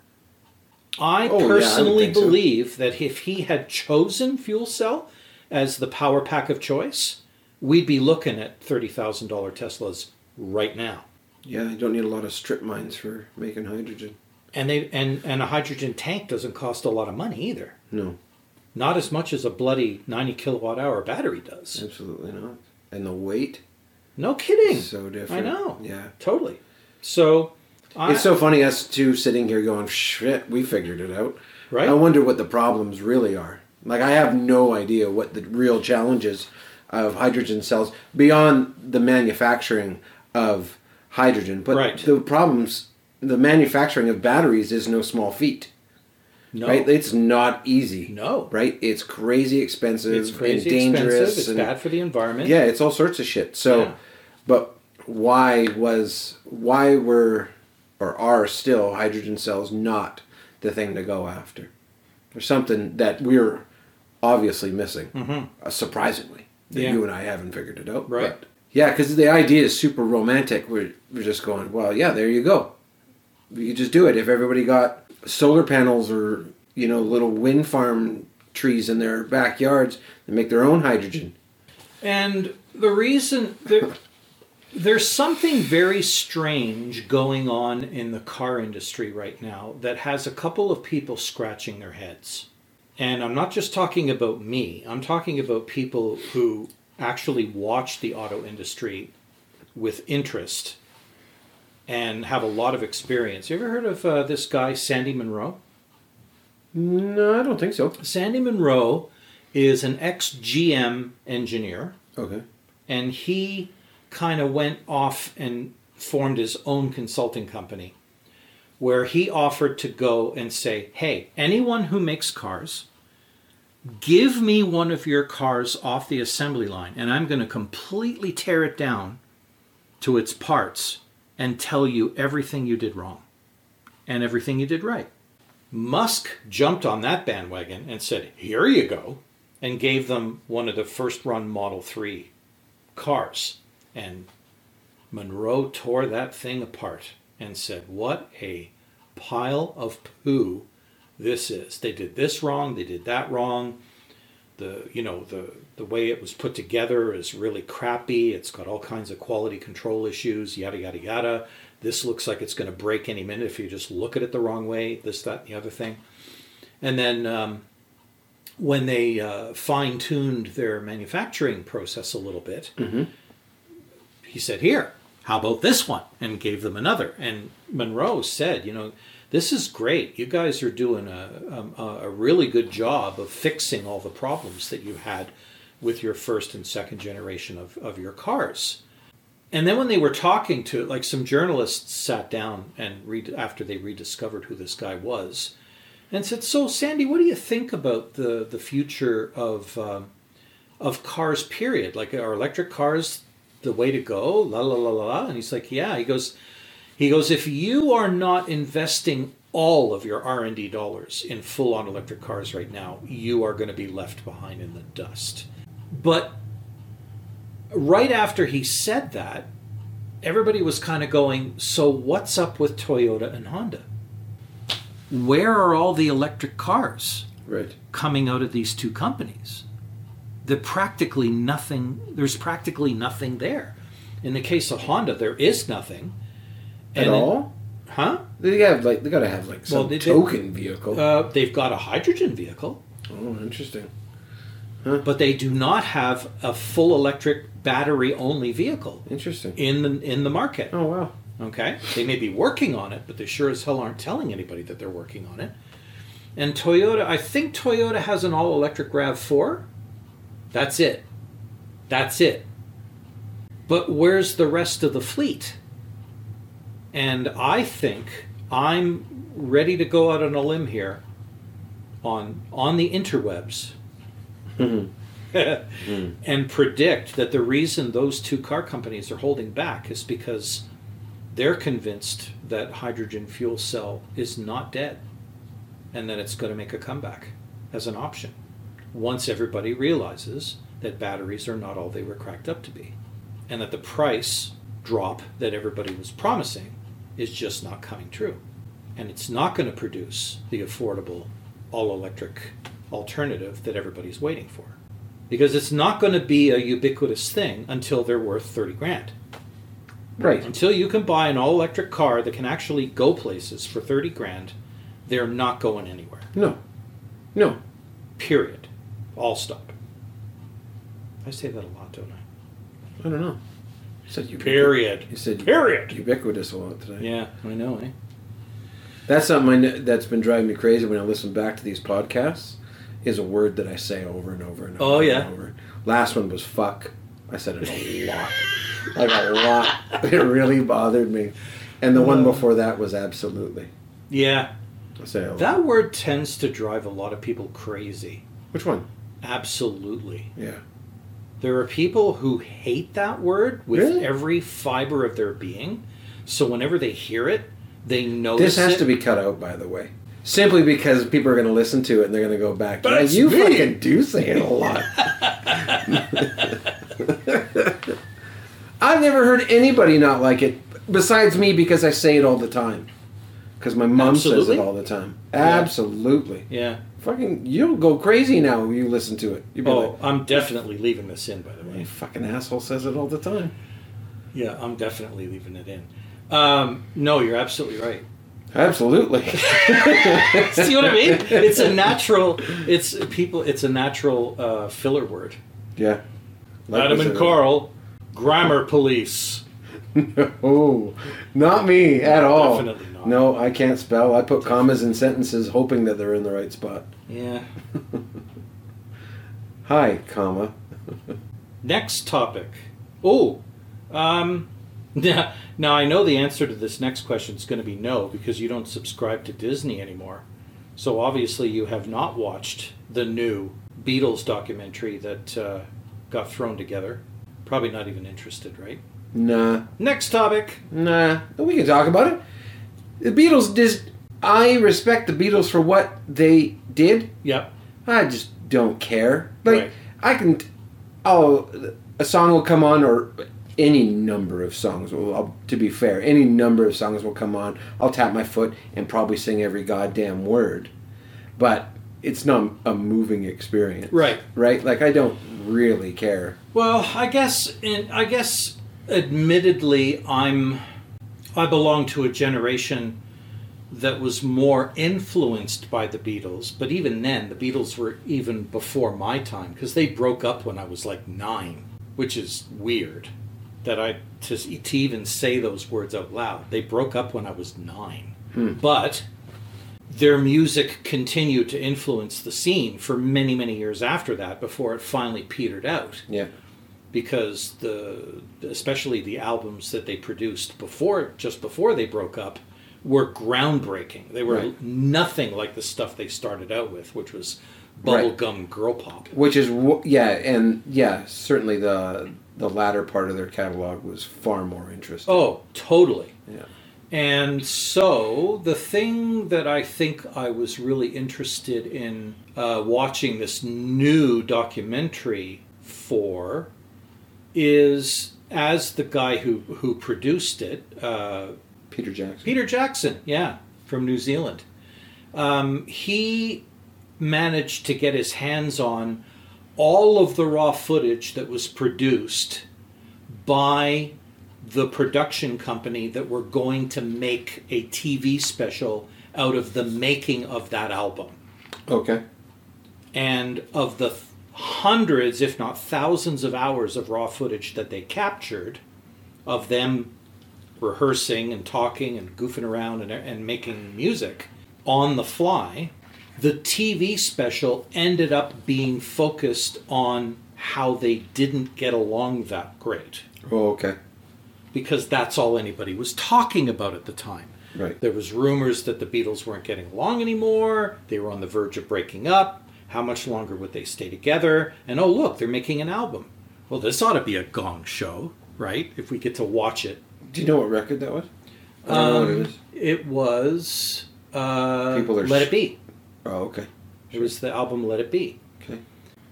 I personally believe that if he had chosen fuel cell as the power pack of choice, we'd be looking at $30,000 Teslas right now. Yeah, you don't need a lot of strip mines for making hydrogen. And a hydrogen tank doesn't cost a lot of money either. No. Not as much as a bloody 90 kilowatt hour battery does. Absolutely not. And the weight? No kidding. So different. I know. Yeah. Totally. So... It's so funny, us two sitting here going, shit, we figured it out. Right. I wonder what the problems really are. Like, I have no idea what the real challenges of hydrogen cells, beyond the manufacturing of hydrogen. But the problems, the manufacturing of batteries is no small feat. No. Right? It's not easy. No. Right? It's crazy expensive and dangerous. It's bad for the environment. Yeah, it's all sorts of shit. So, but why are still hydrogen cells not the thing to go after? There's something that we're obviously missing, surprisingly. that you and I haven't figured it out. Right. But yeah, because the idea is super romantic. We're just going, well, yeah, there you go. We could just do it. If everybody got solar panels or, you know, little wind farm trees in their backyards and make their own hydrogen. And the reason... There's something very strange going on in the car industry right now that has a couple of people scratching their heads. And I'm not just talking about me. I'm talking about people who actually watch the auto industry with interest and have a lot of experience. You ever heard of this guy, Sandy Monroe? No, I don't think so. Sandy Monroe is an ex-GM engineer. Okay. And he... kind of went off and formed his own consulting company where he offered to go and say, hey, anyone who makes cars, give me one of your cars off the assembly line and I'm going to completely tear it down to its parts and tell you everything you did wrong and everything you did right. Musk jumped on that bandwagon and said, here you go, and gave them one of the first run Model 3 cars. And Monroe tore that thing apart and said, what a pile of poo this is. They did this wrong. They did that wrong. The way it was put together is really crappy. It's got all kinds of quality control issues, yada, yada, yada. This looks like it's going to break any minute if you just look at it the wrong way, this, that, and the other thing. And then when they fine-tuned their manufacturing process a little bit... Mm-hmm. He said, here, how about this one? And gave them another. And Monroe said, you know, this is great. You guys are doing a really good job of fixing all the problems that you had with your first and second generation of your cars. And then when they were talking to it, like some journalists sat down and after they rediscovered who this guy was and said, so Sandy, what do you think about the future of cars, period? Like, are electric cars the way to go, la, la, la, la. And he's like, yeah. He goes, if you are not investing all of your R&D dollars in full-on electric cars right now, you are going to be left behind in the dust. But right after he said that, everybody was kind of going, so what's up with Toyota and Honda? Where are all the electric cars coming out of these two companies? There's practically nothing there. In the case of Honda, there is nothing. And at all? They gotta have like some token vehicle. They've got a hydrogen vehicle. Oh, interesting. Huh. But they do not have a full electric battery-only vehicle. Interesting. In the market. Oh, wow. Okay? They may be working on it, but they sure as hell aren't telling anybody that they're working on it. And Toyota, I think Toyota has an all-electric RAV4. That's it. But where's the rest of the fleet? And I think I'm ready to go out on a limb here on the interwebs and predict that the reason those two car companies are holding back is because they're convinced that hydrogen fuel cell is not dead and that it's going to make a comeback as an option. Once everybody realizes that batteries are not all they were cracked up to be and that the price drop that everybody was promising is just not coming true. And it's not going to produce the affordable all-electric alternative that everybody's waiting for. Because it's not going to be a ubiquitous thing until they're worth $30,000. Right. Until you can buy an all-electric car that can actually go places for $30,000, they're not going anywhere. No. Period. All stop. I say that a lot, don't I? I don't know. You said period. You said period. Ubiquitous a lot today. Yeah, I know, eh? That's something that's been driving me crazy when I listen back to these podcasts, is a word that I say over and over and over. Oh, yeah. And over. Last one was fuck. I said it a lot. Like a lot. It really bothered me. And the one before that was absolutely. Yeah. I say a lot. That word tends to drive a lot of people crazy. Which one? Absolutely. Yeah. There are people who hate that word with every fiber of their being. So whenever they hear it, they notice it. This has to be cut out, by the way. Simply because people are going to listen to it and they're going to go back. But yeah, you fucking do sing it a lot. I've never heard anybody not like it, besides me, because I say it all the time. Because my mom says it all the time. Yeah. Absolutely. Yeah. Fucking, you'll go crazy now when you listen to it. Oh, like, I'm definitely leaving this in, by the way. You fucking asshole says it all the time. Yeah, I'm definitely leaving it in. No, you're absolutely right. Absolutely. See what I mean? It's a natural filler word. Yeah. Like Adam and Carl, grammar police. No, not me at all. Definitely not. No, I can't spell. I put commas in sentences hoping that they're in the right spot. Yeah. Hi, comma. Next topic. Oh, now, I know the answer to this next question is going to be no, because you don't subscribe to Disney anymore. So obviously you have not watched the new Beatles documentary that got thrown together. Probably not even interested, right? Nah. Next topic. Nah. We can talk about it. The Beatles, I respect the Beatles for what they did. Yep. I just don't care. Like, right. A song will come on, or... any number of songs will, to be fair, any number of songs will come on. I'll tap my foot and probably sing every goddamn word. But it's not a moving experience. Right. Right? Like, I don't really care. Well, I guess admittedly, I belong to a generation that was more influenced by the Beatles. But even then, the Beatles were even before my time, because they broke up when I was like 9, which is weird. To even say those words out loud. They broke up when I was 9. But their music continued to influence the scene for many, many years after that, before it finally petered out. Yeah. Because especially the albums that they produced just before they broke up were groundbreaking. They were nothing like the stuff they started out with, which was bubblegum girl pop. Which is, certainly the latter part of their catalog was far more interesting. Oh, totally. Yeah. And so the thing that I think I was really interested in watching this new documentary for is, as the guy who produced it... Peter Jackson. Peter Jackson, yeah, from New Zealand. He managed to get his hands on all of the raw footage that was produced by the production company that were going to make a TV special out of the making of that album. Okay. And of the hundreds, if not thousands of hours of raw footage that they captured of them rehearsing and talking and goofing around and making music on the fly... the TV special ended up being focused on how they didn't get along that great. Oh, okay. Because that's all anybody was talking about at the time. Right. There was rumors that the Beatles weren't getting along anymore. They were on the verge of breaking up. How much longer would they stay together? And oh, look, they're making an album. Well, this ought to be a gong show, right? If we get to watch it. Do you know what record that was? I don't know what it is. It was Let It Be. Oh, okay. Sure. It was the album Let It Be. Okay.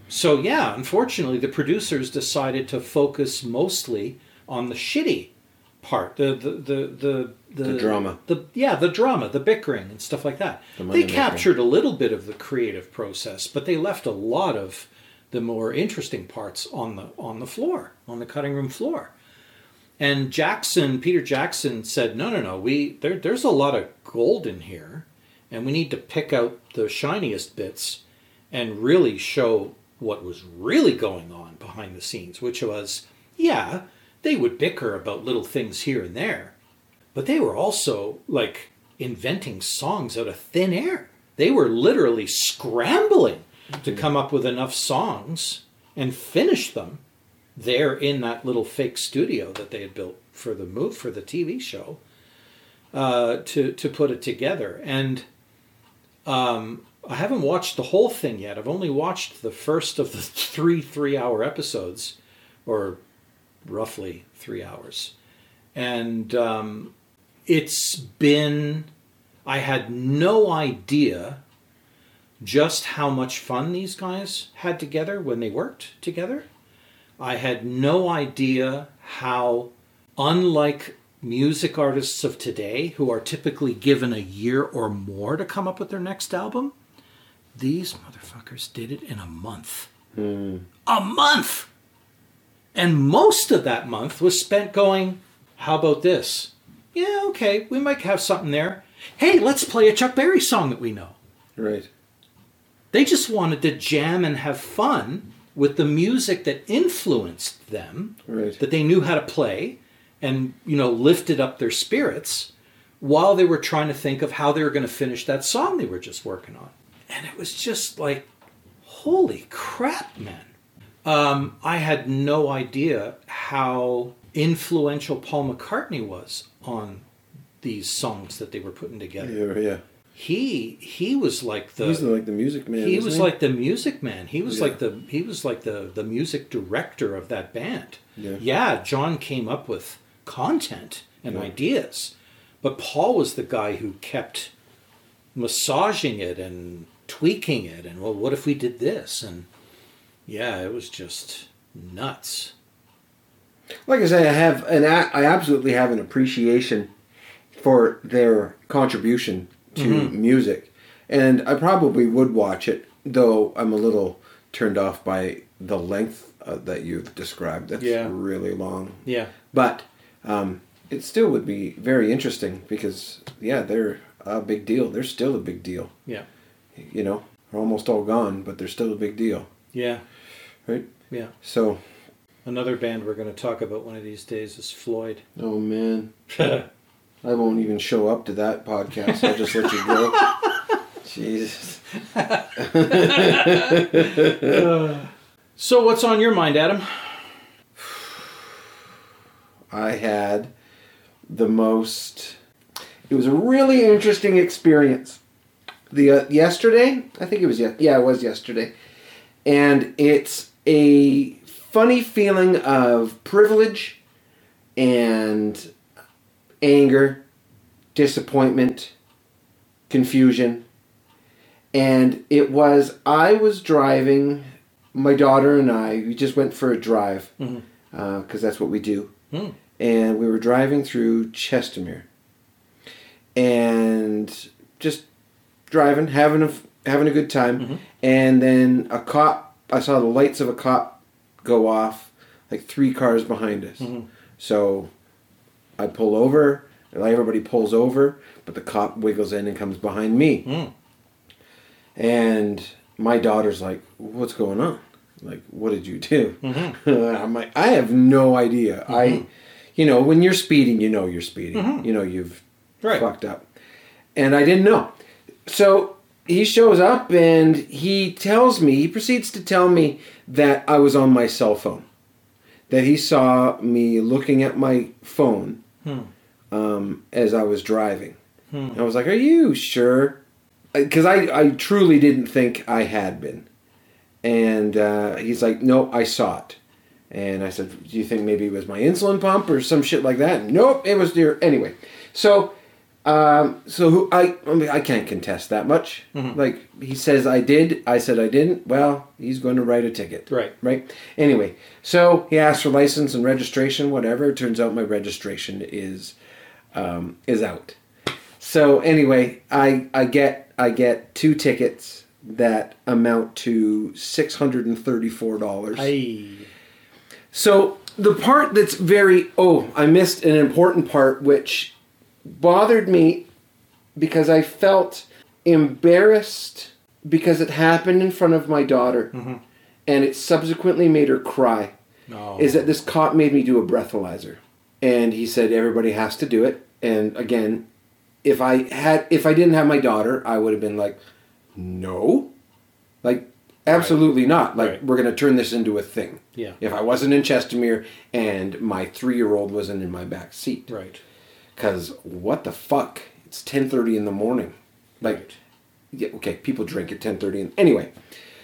So, yeah, unfortunately, the producers decided to focus mostly on the shitty part. The drama. The drama, the bickering and stuff like that. They captured a little bit of the creative process, but they left a lot of the more interesting parts on the floor, on the cutting room floor. And Peter Jackson said, no, there's a lot of gold in here. And we need to pick out the shiniest bits and really show what was really going on behind the scenes, which was, yeah, they would bicker about little things here and there, but they were also, like, inventing songs out of thin air. They were literally scrambling to come up with enough songs and finish them there in that little fake studio that they had built for the move for the TV show to put it together. And... I haven't watched the whole thing yet. I've only watched the first of the three-hour episodes, or roughly 3 hours. And it's been... I had no idea just how much fun these guys had together when they worked together. I had no idea how, unlike music artists of today, who are typically given a year or more to come up with their next album, these motherfuckers did it in a month. Mm. A month! And most of that month was spent going, how about this? Yeah, okay, we might have something there. Hey, let's play a Chuck Berry song that we know. Right. They just wanted to jam and have fun with the music that influenced them, right, that they knew how to play, and, you know, lifted up their spirits while they were trying to think of how they were going to finish that song they were just working on. And it was just like, holy crap, man. I had no idea how influential Paul McCartney was on these songs that they were putting together. Yeah, yeah. He was like the... He was like the music man. He was like the music man. He was like the he was like the music director of that band. Yeah, yeah, John came up with content and ideas, but Paul was the guy who kept massaging it and tweaking it, and, well, what if we did this? And yeah, it was just nuts. Like I say, I have I absolutely have an appreciation for their contribution to music, and I probably would watch it, though I'm a little turned off by the length that you've described. That's really long. Yeah, but it still would be very interesting because they're a big deal. They're still a big deal. Yeah, you know, they're almost all gone, but they're still a big deal. Yeah, right. Yeah. So another band we're going to talk about one of these days is Floyd. Oh man. I won't even show up to that podcast. I'll just let you go. Jesus. So what's on your mind, Adam? I had the most... It was a really interesting experience. The yesterday? I think it was it was yesterday. And it's a funny feeling of privilege and... anger, disappointment, confusion. And it was, I was driving, my daughter and I, we just went for a drive, because that's what we do. Mm. And we were driving through Chestermere. And just driving, having a good time. Mm-hmm. And then a cop, I saw the lights of a cop go off, like 3 cars behind us. Mm-hmm. So... I pull over, and everybody pulls over, but the cop wiggles in and comes behind me. Mm. And my daughter's like, what's going on? Like, what did you do? Mm-hmm. I'm like, I have no idea. Mm-hmm. When you're speeding, you know you're speeding. Mm-hmm. You know you've fucked up. And I didn't know. So he shows up and he proceeds to tell me that I was on my cell phone. That he saw me looking at my phone as I was driving. Hmm. And I was like, are you sure? Because I truly didn't think I had been. And he's like, no, I saw it. And I said, do you think maybe it was my insulin pump or some shit like that? And, nope, it was there. Anyway, so I can't contest that much. Mm-hmm. Like, he says I did, I said I didn't. Well, he's going to write a ticket. Right? Anyway, so he asked for license and registration, whatever. It turns out my registration is out. So anyway, I get 2 tickets that amount to $634. Aye. So the part that's I missed an important part, which bothered me because I felt embarrassed because it happened in front of my daughter, mm-hmm. and it subsequently made her cry. No. Is that this cop made me do a breathalyzer, and he said everybody has to do it. And again, if I didn't have my daughter, I would have been like, no, like absolutely not. Like we're going to turn this into a thing. Yeah. If I wasn't in Chestermere and my 3-year-old wasn't in my back seat, right. Because what the fuck? It's 10:30 in the morning. Like, yeah, okay, people drink at 10:30. Anyway,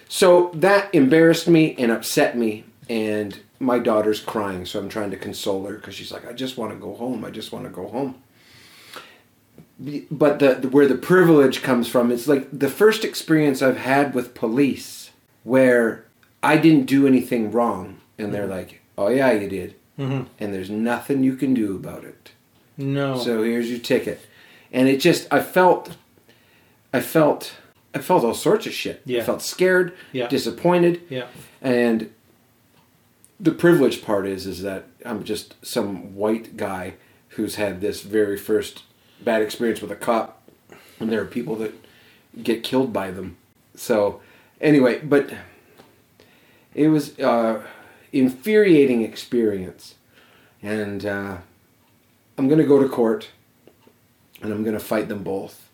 so that embarrassed me and upset me. And my daughter's crying, so I'm trying to console her because she's like, I just want to go home. But where the privilege comes from, it's like the first experience I've had with police where I didn't do anything wrong. And they're like, oh yeah, you did. Mm-hmm. And there's nothing you can do about it. No. So here's your ticket. And it just, I felt all sorts of shit. Yeah. I felt scared, disappointed. Yeah. And the privileged part is that I'm just some white guy who's had this very first bad experience with a cop, and there are people that get killed by them. So anyway, but it was infuriating experience, and I'm going to go to court, and I'm going to fight them both,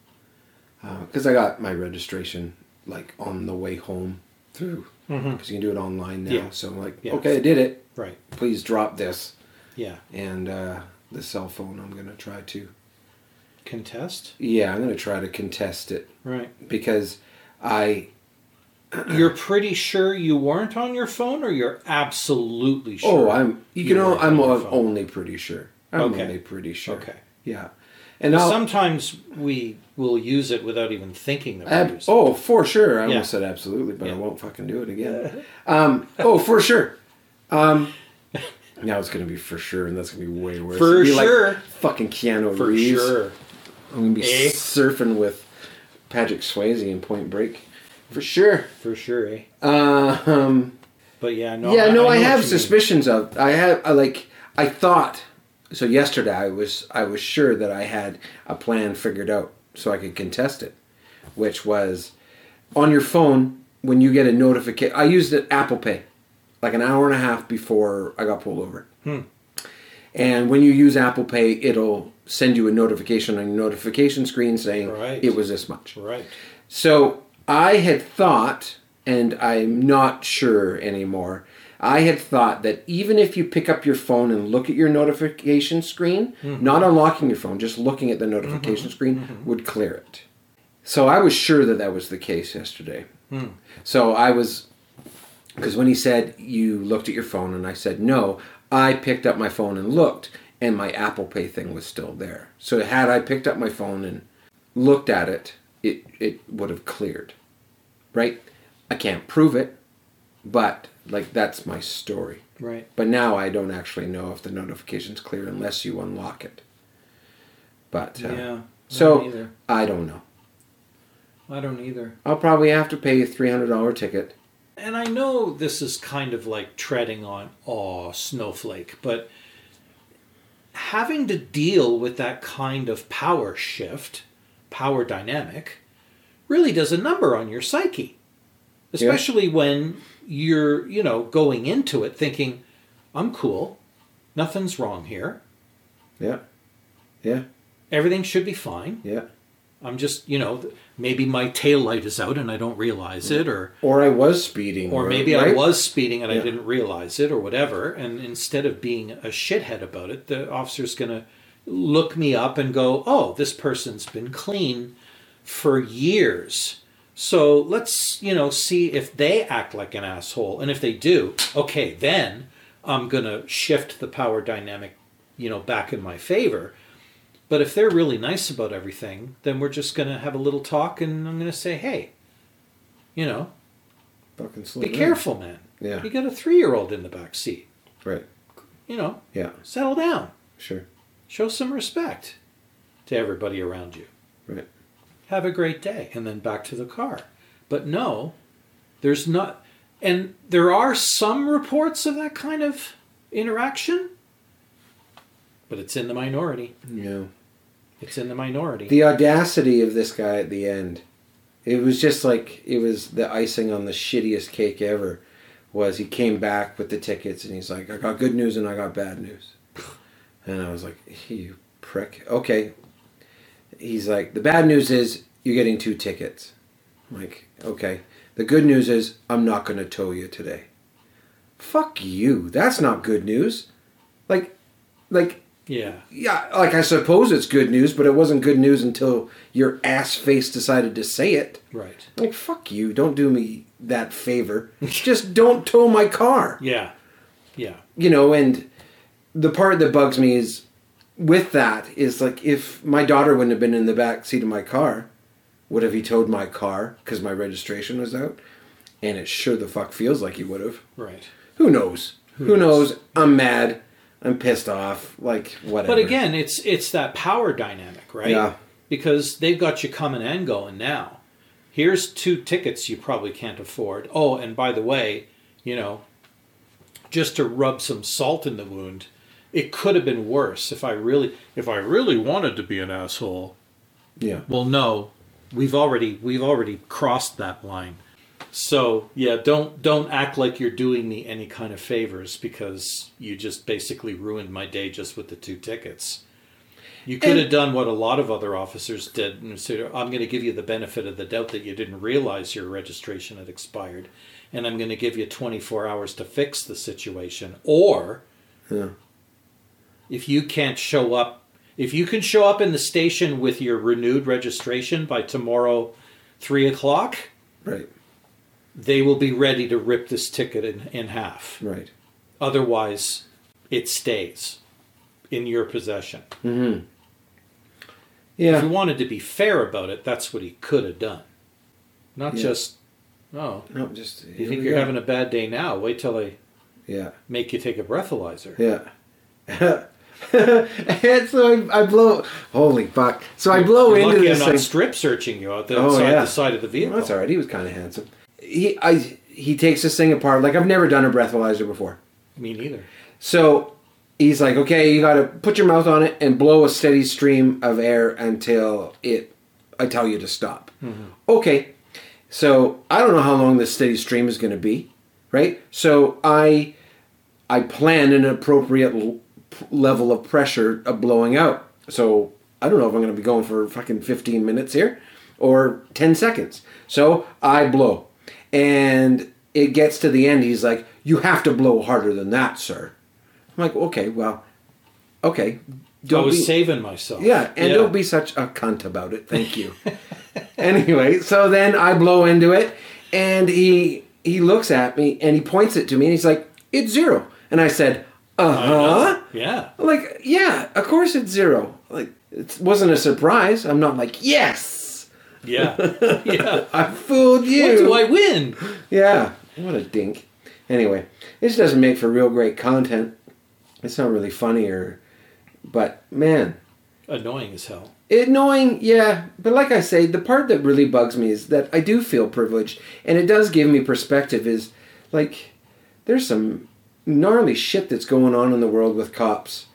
because I got my registration like on the way home through, because you can do it online now. Yeah. So I'm like, okay, I did it. Right. Please drop this. Yeah. And the cell phone, I'm going to try to contest. Yeah, I'm going to try to contest it. Right. Because you're pretty sure you weren't on your phone, or you're absolutely sure? Oh, I'm only pretty sure. Okay. Yeah. And sometimes we will use it without even thinking about it. Oh, for sure. I almost said absolutely, but I won't fucking do it again. Oh, for sure. Now it's going to be for sure, and that's going to be way worse. For sure. Like fucking Keanu Reeves. For sure. I'm going to be surfing with Patrick Swayze in Point Break. For sure. For sure, eh? But yeah, no. Yeah, no, I have suspicions of... I thought... So yesterday I was sure that I had a plan figured out so I could contest it, which was on your phone when you get a notification. I used it Apple Pay like an hour and a half before I got pulled over. And when you use Apple Pay, it'll send you a notification on your notification screen saying it was this much. Right. So I had thought, and I'm not sure anymore, I had thought that even if you pick up your phone and look at your notification screen, not unlocking your phone, just looking at the notification screen would clear it. So I was sure that that was the case yesterday. So I was, because when he said you looked at your phone and I said no, I picked up my phone and looked, and my Apple Pay thing was still there. So had I picked up my phone and looked at it, it would have cleared. Right? I can't prove it, but... Like, that's my story. Right. But now I don't actually know if the notification's clear unless you unlock it. But, so, I don't know. I don't either. I'll probably have to pay a $300 ticket. And I know this is kind of like treading on, snowflake, but having to deal with that kind of power shift, power dynamic, really does a number on your psyche. Especially when... You're, going into it thinking, I'm cool. Nothing's wrong here. Yeah. Yeah. Everything should be fine. Yeah. I'm just, maybe my taillight is out and I don't realize it. Or I was speeding. Or maybe I was speeding and I didn't realize it or whatever. And instead of being a shithead about it, the officer's going to look me up and go, oh, this person's been clean for years. So let's, see if they act like an asshole. And if they do, okay, then I'm going to shift the power dynamic, back in my favor. But if they're really nice about everything, then we're just going to have a little talk and I'm going to say, hey, fucking slow down. Be careful, man. Yeah. You got a 3-year-old in the back seat. Right. Yeah. Settle down. Sure. Show some respect to everybody around you. Right. Have a great day, and then back to the car. But no, there's not, and there are some reports of that kind of interaction, but it's in the minority. Yeah. It's in the minority. The audacity of this guy at the end, it was just like, it was the icing on the shittiest cake ever, was he came back with the tickets, and he's like, I got good news and I got bad news. And I was like, you prick. Okay. He's like, the bad news is you're getting 2 tickets. I'm like, okay. The good news is I'm not going to tow you today. Fuck you. That's not good news. I suppose it's good news, but it wasn't good news until your ass face decided to say it. Right. Like, fuck you. Don't do me that favor. Just don't tow my car. Yeah. Yeah. And the part that bugs me is with that is, like, if my daughter wouldn't have been in the back seat of my car, would have he towed my car because my registration was out? And it sure the fuck feels like he would have. Right. Who knows? Who knows? I'm mad. I'm pissed off. Like, whatever. But again, it's that power dynamic, right? Yeah. Because they've got you coming and going now. Here's two tickets you probably can't afford. Oh, and by the way, you know, just to rub some salt in the wound, it could have been worse if I really wanted to be an asshole. Yeah. Well, no, we've already crossed that line. So, yeah, don't act like you're doing me any kind of favors because you just basically ruined my day just with the two tickets. You could have done what a lot of other officers did and said, I'm going to give you the benefit of the doubt that you didn't realize your registration had expired, and I'm going to give you 24 hours to fix the situation. Or, yeah, if you can't show up, if you can show up in the station with your renewed registration by tomorrow, 3 o'clock... Right. They will be ready to rip this ticket in half. Right. Otherwise, it stays in your possession. Mm-hmm. Yeah. If he wanted to be fair about it, that's what he could have done. Not just. You think you're having a bad day now? Wait till I make you take a breathalyzer. Yeah. And so I blow. Holy fuck! So I blow into this thing. I'm not strip searching you out there the side of the vehicle. Well, that's all right. He was kind of handsome. He takes this thing apart. Like, I've never done a breathalyzer before. Me neither. So he's like, okay, you got to put your mouth on it and blow a steady stream of air until I tell you to stop. Mm-hmm. Okay. So I don't know how long this steady stream is going to be, right? So I plan an appropriate level of pressure of blowing out. So I don't know if I'm going to be going for fucking 15 minutes here or 10 seconds. So I blow. And it gets to the end. He's like, you have to blow harder than that, sir. I'm like, okay. I was saving myself. Yeah, and don't be such a cunt about it. Thank you. Anyway, so then I blow into it, and he looks at me, and he points it to me, and he's like, it's zero. And I said, uh-huh. Yeah. Like, yeah, of course it's zero. Like, it wasn't a surprise. I'm not like, yes. Yeah. I fooled you. What do I win? Yeah. What a dink. Anyway, this doesn't make for real great content. It's not really funny but man. Annoying as hell. Annoying, yeah. But like I say, the part that really bugs me is that I do feel privileged, and it does give me perspective is, like, there's some gnarly shit that's going on in the world with cops.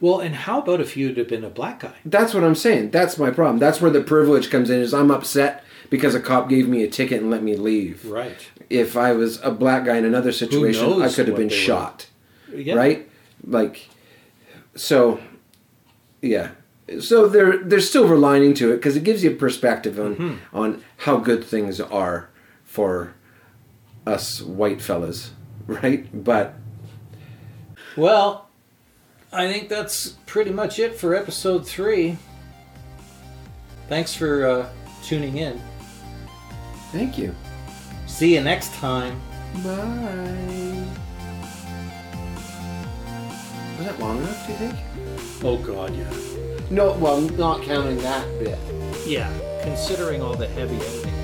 Well, and how about if you'd have been a black guy? That's what I'm saying. That's my problem. That's where the privilege comes in, is I'm upset because a cop gave me a ticket and let me leave. Right. If I was a black guy in another situation, I could have been shot. Yeah. Right? Like, so, yeah. So there's silver lining to it, because it gives you perspective on how good things are for us white fellas. Right? But... Well... I think that's pretty much it for episode 3. Thanks for tuning in. Thank you. See you next time. Bye. Was that long enough, do you think? Oh, God, yeah. No, well, not counting that bit. Yeah, considering all the heavy editing.